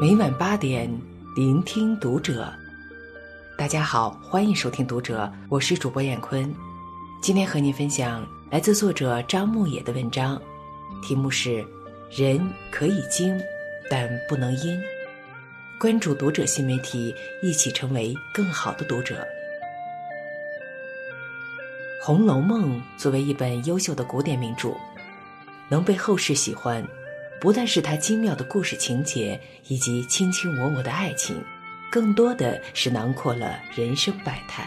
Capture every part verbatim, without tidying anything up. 每晚八点，聆听读者。大家好，欢迎收听读者，我是主播闫坤。今天和您分享来自作者张牧野的文章，题目是人可以精，但不能阴。关注读者新媒体，一起成为更好的读者。《红楼梦》作为一本优秀的古典名著，能被后世喜欢，不但是它精妙的故事情节以及卿卿我我的爱情，更多的是囊括了人生百态。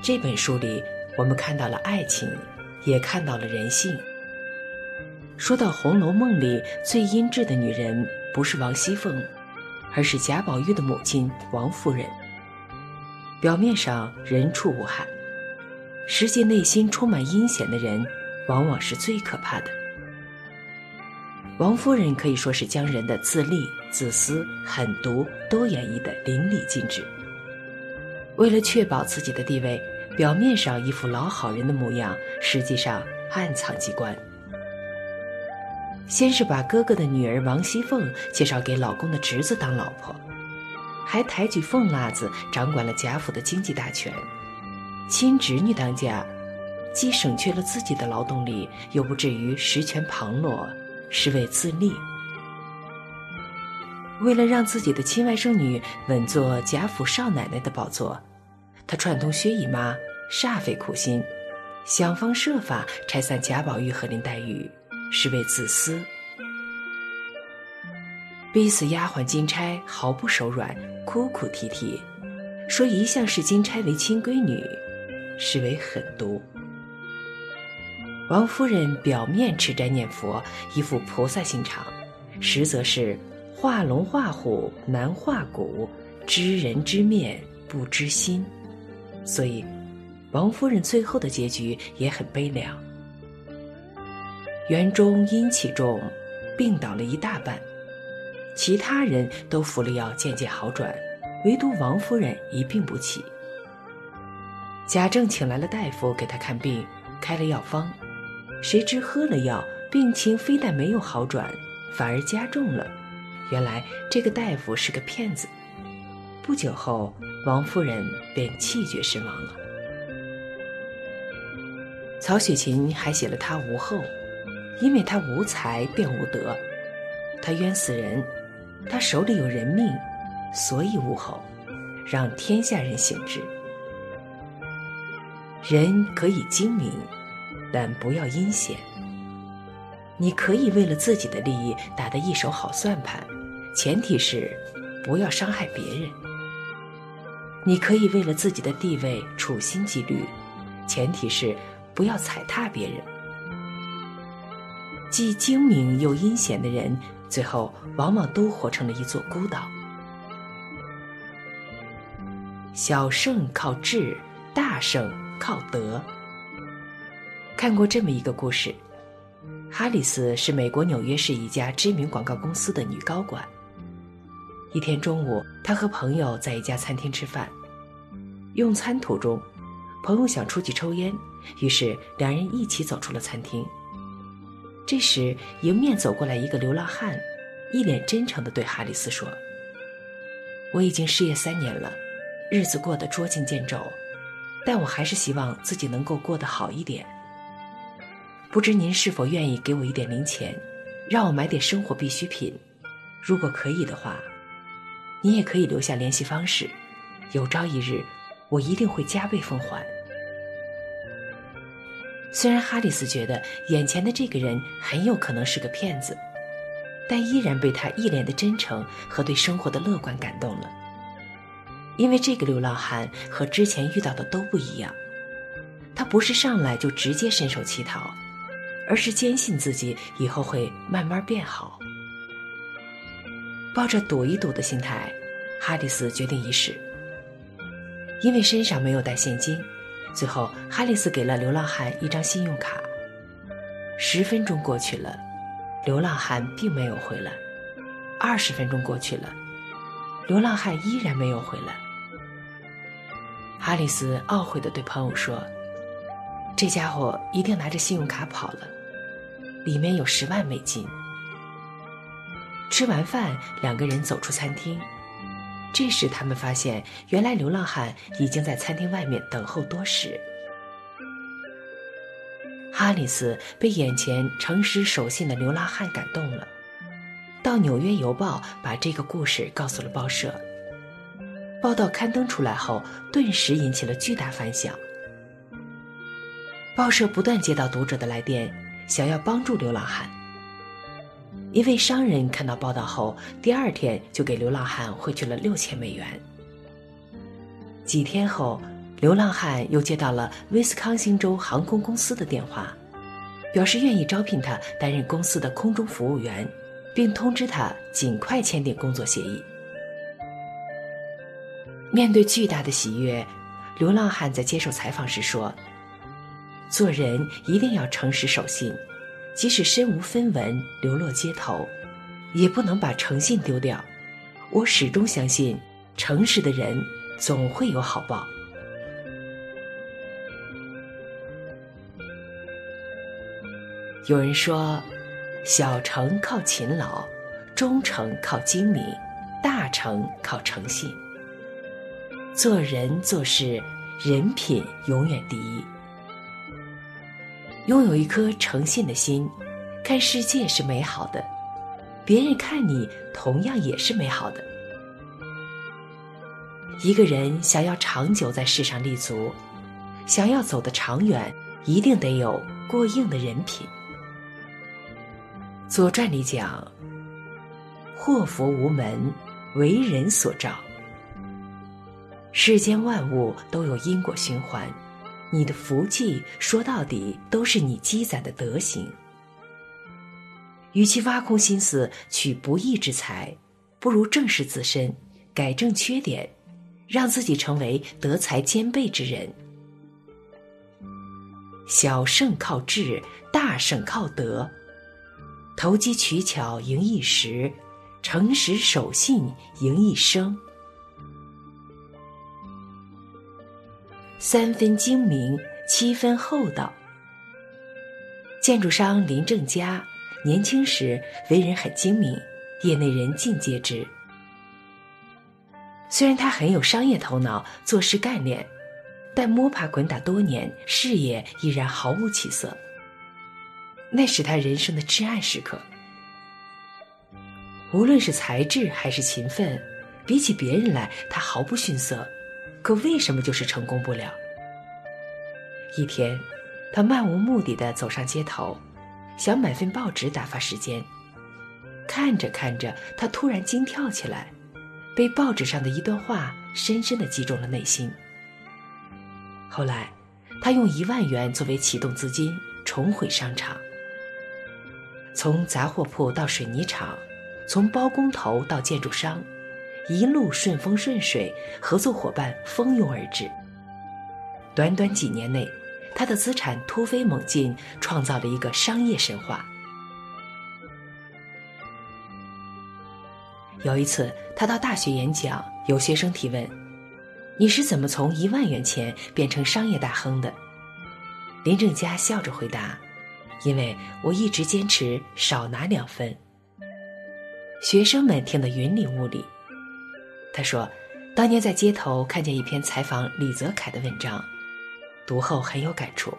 这本书里，我们看到了爱情，也看到了人性。说到《红楼梦》里最阴质的女人，不是王熙凤，而是贾宝玉的母亲王夫人。表面上人畜无害，实际内心充满阴险的人，往往是最可怕的。王夫人可以说是将人的自利、自私、狠毒都演绎得淋漓尽致。为了确保自己的地位，表面上一副老好人的模样，实际上暗藏机关。先是把哥哥的女儿王熙凤介绍给老公的侄子当老婆，还抬举凤辣子掌管了贾府的经济大权。亲侄女当家，既省去了自己的劳动力，又不至于实权旁落，是为自利。为了让自己的亲外甥女稳坐贾府少奶奶的宝座，她串通薛姨妈，煞费苦心，想方设法拆散贾宝玉和林黛玉，是为自私。逼死丫鬟金钗毫不手软，哭哭啼啼，说一向视金钗为亲闺女，是为狠毒。王夫人表面吃斋念佛，一副菩萨心肠，实则是画龙画虎难画骨，知人知面不知心。所以王夫人最后的结局也很悲凉，园中阴气重，病倒了一大半，其他人都服了药渐渐好转，唯独王夫人一病不起。贾政请来了大夫给她看病，开了药方，谁知喝了药，病情非但没有好转，反而加重了。原来这个大夫是个骗子。不久后，王夫人便气绝身亡了。曹雪芹还写了她无后，因为她无才便无德，她冤死人，她手里有人命，所以无后，让天下人省之。人可以精明，但不要阴险。你可以为了自己的利益打得一手好算盘，前提是不要伤害别人。你可以为了自己的地位处心积虑，前提是不要踩踏别人。既精明又阴险的人，最后往往都活成了一座孤岛。小胜靠智，大胜靠德。看过这么一个故事，哈里斯是美国纽约市一家知名广告公司的女高管。一天中午，她和朋友在一家餐厅吃饭，用餐途中，朋友想出去抽烟，于是两人一起走出了餐厅。这时，迎面走过来一个流浪汉，一脸真诚地对哈里斯说：“我已经失业三年了，日子过得捉襟见肘，但我还是希望自己能够过得好一点。不知您是否愿意给我一点零钱，让我买点生活必需品？如果可以的话，您也可以留下联系方式，有朝一日，我一定会加倍奉还。”虽然哈里斯觉得眼前的这个人很有可能是个骗子，但依然被他一脸的真诚和对生活的乐观感动了。因为这个流浪汉和之前遇到的都不一样，他不是上来就直接伸手乞讨，而是坚信自己以后会慢慢变好。抱着赌一赌的心态，哈里斯决定一试。因为身上没有带现金，最后哈里斯给了流浪汉一张信用卡。十分钟过去了，流浪汉并没有回来。二十分钟过去了，流浪汉依然没有回来。哈里斯懊悔地对朋友说：“这家伙一定拿着信用卡跑了，里面有十万美金。”吃完饭，两个人走出餐厅。这时他们发现，原来流浪汉已经在餐厅外面等候多时。哈里斯被眼前诚实守信的流浪汉感动了，到《纽约邮报》把这个故事告诉了报社。报道刊登出来后，顿时引起了巨大反响。报社不断接到读者的来电，想要帮助流浪汉。一位商人看到报道后，第二天就给流浪汉汇去了六千美元。几天后，流浪汉又接到了威斯康星州航空公司的电话，表示愿意招聘他担任公司的空中服务员，并通知他尽快签订工作协议。面对巨大的喜悦，流浪汉在接受采访时说：“做人一定要诚实守信。”即使身无分文，流落街头，也不能把诚信丢掉。我始终相信，诚实的人总会有好报。有人说，小诚靠勤劳，中诚靠精明，大诚靠诚信。做人做事，人品永远第一。拥有一颗诚信的心，看世界是美好的，别人看你同样也是美好的。一个人想要长久在世上立足，想要走得长远，一定得有过硬的人品。《左传》里讲：“祸福无门，为人所造。”世间万物都有因果循环。你的福气说到底都是你积攒的德行。与其挖空心思取不义之财，不如正视自身，改正缺点，让自己成为德才兼备之人。小胜靠智，大胜靠德。投机取巧赢一时，诚实守信赢一生。三分精明，七分厚道。建筑商林正佳年轻时为人很精明，业内人尽皆知。虽然他很有商业头脑，做事干练，但摸爬滚打多年，事业依然毫无起色。那是他人生的至暗时刻。无论是才智还是勤奋，比起别人来，他毫不逊色。可为什么就是成功不了？一天，他漫无目的地走上街头，想买份报纸打发时间。看着看着，他突然惊跳起来，被报纸上的一段话深深地击中了内心。后来，他用一万元作为启动资金，重回商场。从杂货铺到水泥厂，从包工头到建筑商，一路顺风顺水，合作伙伴蜂拥而至。短短几年内，他的资产突飞猛进，创造了一个商业神话。有一次，他到大学演讲，有学生提问：“你是怎么从一万元钱变成商业大亨的？”林正佳笑着回答：“因为我一直坚持少拿两分。”学生们听得云里雾里。他说，当年在街头看见一篇采访李泽楷的文章，读后很有感触。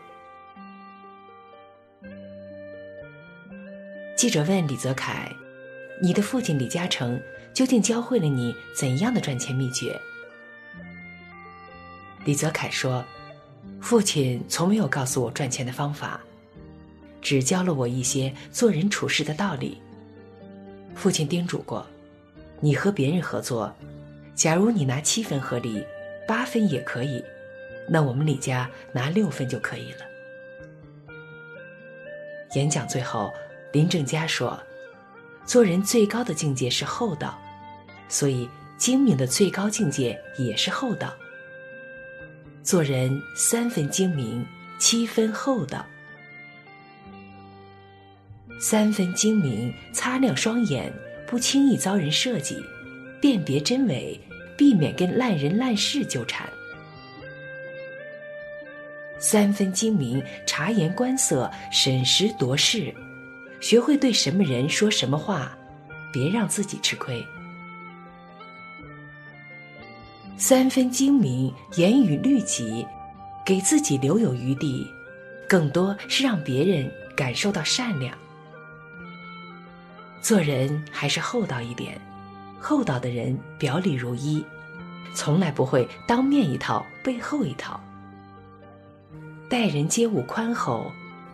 记者问李泽楷：“你的父亲李嘉诚究竟教会了你怎样的赚钱秘诀？”李泽楷说：“父亲从没有告诉我赚钱的方法，只教了我一些做人处事的道理。父亲叮嘱过，你和别人合作，假如你拿七分合理，八分也可以，那我们李家拿六分就可以了。”演讲最后，林正佳说：“做人最高的境界是厚道，所以精明的最高境界也是厚道。做人三分精明，七分厚道。三分精明，擦亮双眼，不轻易遭人设计，辨别真伪，避免跟烂人烂事纠缠。三分精明，察言观色，审时度势，学会对什么人说什么话，别让自己吃亏。三分精明，严于律己，给自己留有余地，更多是让别人感受到善良。做人还是厚道一点，厚道的人表里如一，从来不会当面一套背后一套。待人接物宽厚，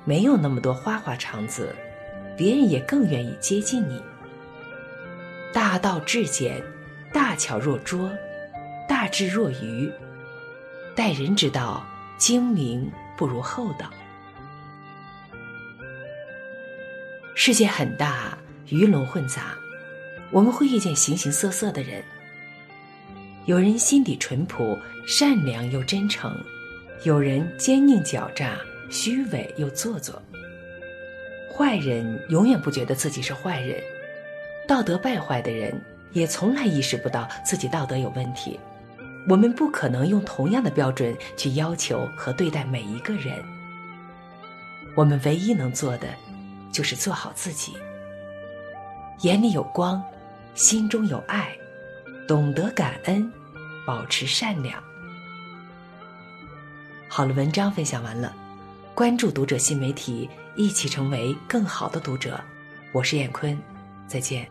没有那么多花花肠子，别人也更愿意接近你。大道至简，大巧若拙，大智若愚。待人之道，精明不如厚道。世界很大，鱼龙混杂，我们会遇见形形色色的人。有人心底淳朴，善良又真诚；有人奸佞狡诈，虚伪又做作。坏人永远不觉得自己是坏人，道德败坏的人也从来意识不到自己道德有问题。我们不可能用同样的标准去要求和对待每一个人，我们唯一能做的就是做好自己。眼里有光，心中有爱，懂得感恩，保持善良。好了，文章分享完了，关注读者新媒体，一起成为更好的读者。我是燕坤，再见。